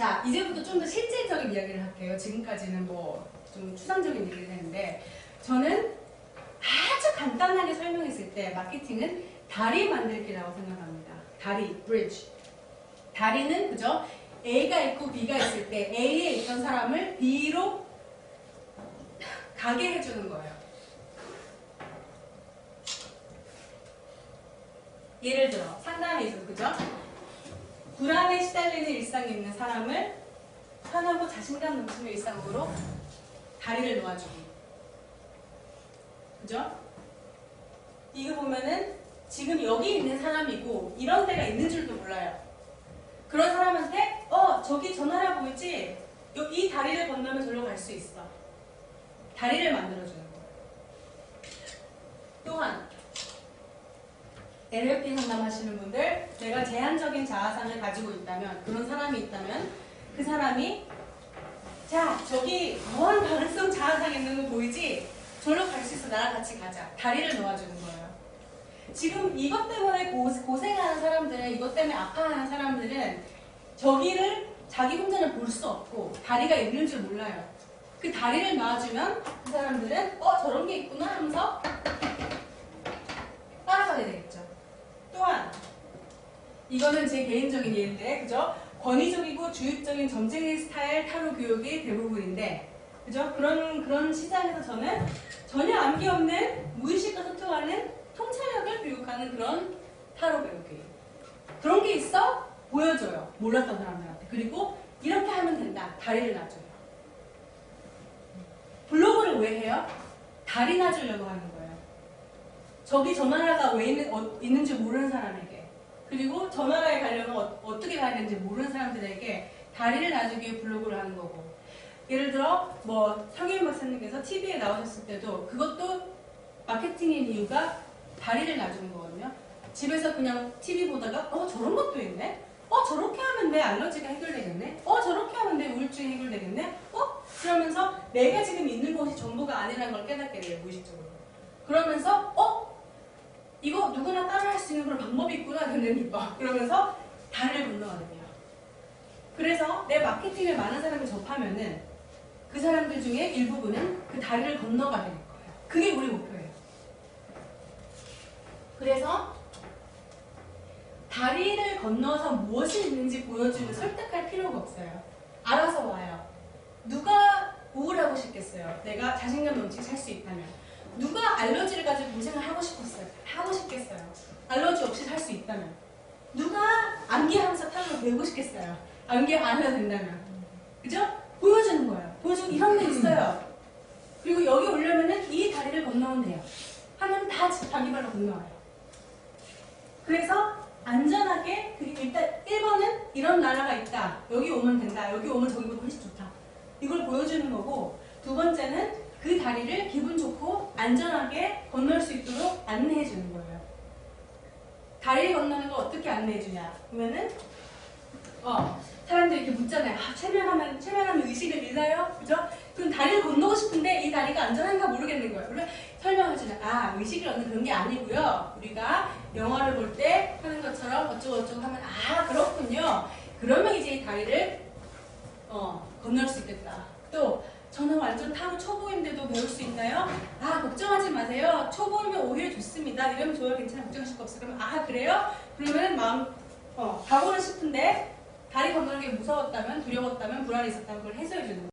자, 이제부터 좀 더 실질적인 이야기를 할게요. 지금까지는 뭐 좀 추상적인 얘기를 했는데, 저는 아주 간단하게 설명했을 때 마케팅은 다리 만들기라고 생각합니다. 다리, bridge. 다리는 그죠? A가 있고 B가 있을 때 A에 있던 사람을 B로 가게 해주는 거예요. 예를 들어 상담에 있어서 그죠? 불안에 시달리는 일상에 있는 사람을 편하고 자신감 넘치는 일상으로 다리를 놓아주기. 그죠? 이거 보면은 지금 여기 있는 사람이고 이런 데가 있는 줄도 몰라요. 그런 사람한테 저기 저 나라 보이지? 이 다리를 건너면 저기로 갈 수 있어. 다리를 만들어주는 거예요. 또한 NLP 상담하시는 분들, 내가 제한적인 자아상을 가지고 있다면, 그런 사람이 있다면 그 사람이 자, 저기 먼 가능성 자아상 있는 거 보이지? 저기로 갈 수 있어. 나랑 같이 가자. 다리를 놓아주는 거예요. 지금 이것 때문에 고생하는 사람들은, 이것 때문에 아파하는 사람들은 저기를 자기 혼자는 볼 수 없고 다리가 있는 줄 몰라요. 그 다리를 놔주면 그 사람들은 저런 게 있구나 하면서 따라가게 되겠죠. 또한 이거는 제 개인적인 예인데, 그죠? 권위적이고 주입적인 점쟁이 스타일 타로 교육이 대부분인데, 그죠? 그런 시장에서 저는 전혀 암기 없는 무의식과 소통하는 통찰력을 교육하는 그런 타로 교육이에요. 그런 게 있어? 보여줘요. 몰랐던 사람들한테. 그리고 이렇게 하면 된다. 다리를 놔줘요. 블로그를 왜 해요? 다리 놔주려고 하는 거예요. 저기 저 나라가 왜 있는지 모르는 사람에게, 그리고 저 나라에 가려면 어떻게 가야 되는지 모르는 사람들에게 다리를 놔주기 위해 블로그를 하는 거고, 예를 들어 뭐 성현 박사님께서 TV에 나오셨을 때도 그것도 마케팅인 이유가 다리를 놔주는 거거든요. 집에서 그냥 TV 보다가 저런 것도 있네? 저렇게 하면 내 알러지가 해결되겠네? 저렇게 하면 내 우울증이 해결되겠네? 그러면서 내가 지금 있는 곳이 전부가 아니라는 걸 깨닫게 돼요, 무의식적으로. 그러면서 이거 누구나 따라 할 수 있는 그런 방법이 있구나, 그러면서 다리를 건너거든요. 그래서 내 마케팅을 많은 사람이 접하면은 그 사람들 중에 일부분은 그 다리를 건너가게 될 거예요. 그게 우리 목표예요. 그래서 다리를 건너서 무엇이 있는지 보여주면 설득할 필요가 없어요. 알아서 와요. 누가 우울하고 싶겠어요? 내가 자신감 넘치게 살 수 있다면. 누가 알러지를 가지고 고생을 하고 싶겠어요? 알러지 없이 살 수 있다면. 누가 암기하면서 타로 배우고 싶겠어요? 암기 안 해도 된다면. 그죠? 보여주는 거예요. 보여주고 이런 게 있어요. 그리고 여기 오려면은 이 다리를 건너면 돼요. 하면 다 자기 발로 건너와요. 그래서 안전하게, 일단 1번은 이런 나라가 있다. 여기 오면 된다. 여기 오면 저기보다 훨씬 좋다. 이걸 보여주는 거고, 두 번째는 그 다리를 기분 좋고 안전하게 건널 수 있도록 안내해 주는 거예요. 다리 건너는 거 어떻게 안내해 주냐? 보면은 사람들이 이렇게 묻잖아요. 체면하면 의식을 잃나요? 그죠? 그럼 다리를 건너고 싶은데 이 다리가 안전한가 모르겠는 거예요. 그러면 설명해 주냐? 의식을 얻는 그런 게 아니고요. 우리가 영화를 볼 때 하는 것처럼 어쩌고저쩌고 하면 그렇군요. 그러면 이제 이 다리를 건널 수 있겠다. 또 저는 완전 타로 초보인데도 배울 수 있나요? 걱정하지 마세요. 초보면 오히려 좋습니다. 이러면 좋아요. 괜찮아. 걱정하실 거 없어요. 그러면 그래요? 그러면 마음 가고는 싶은데 다리 건너는 게 무서웠다면, 두려웠다면, 불안이 있었다면 그걸 해소해 주는 거예요.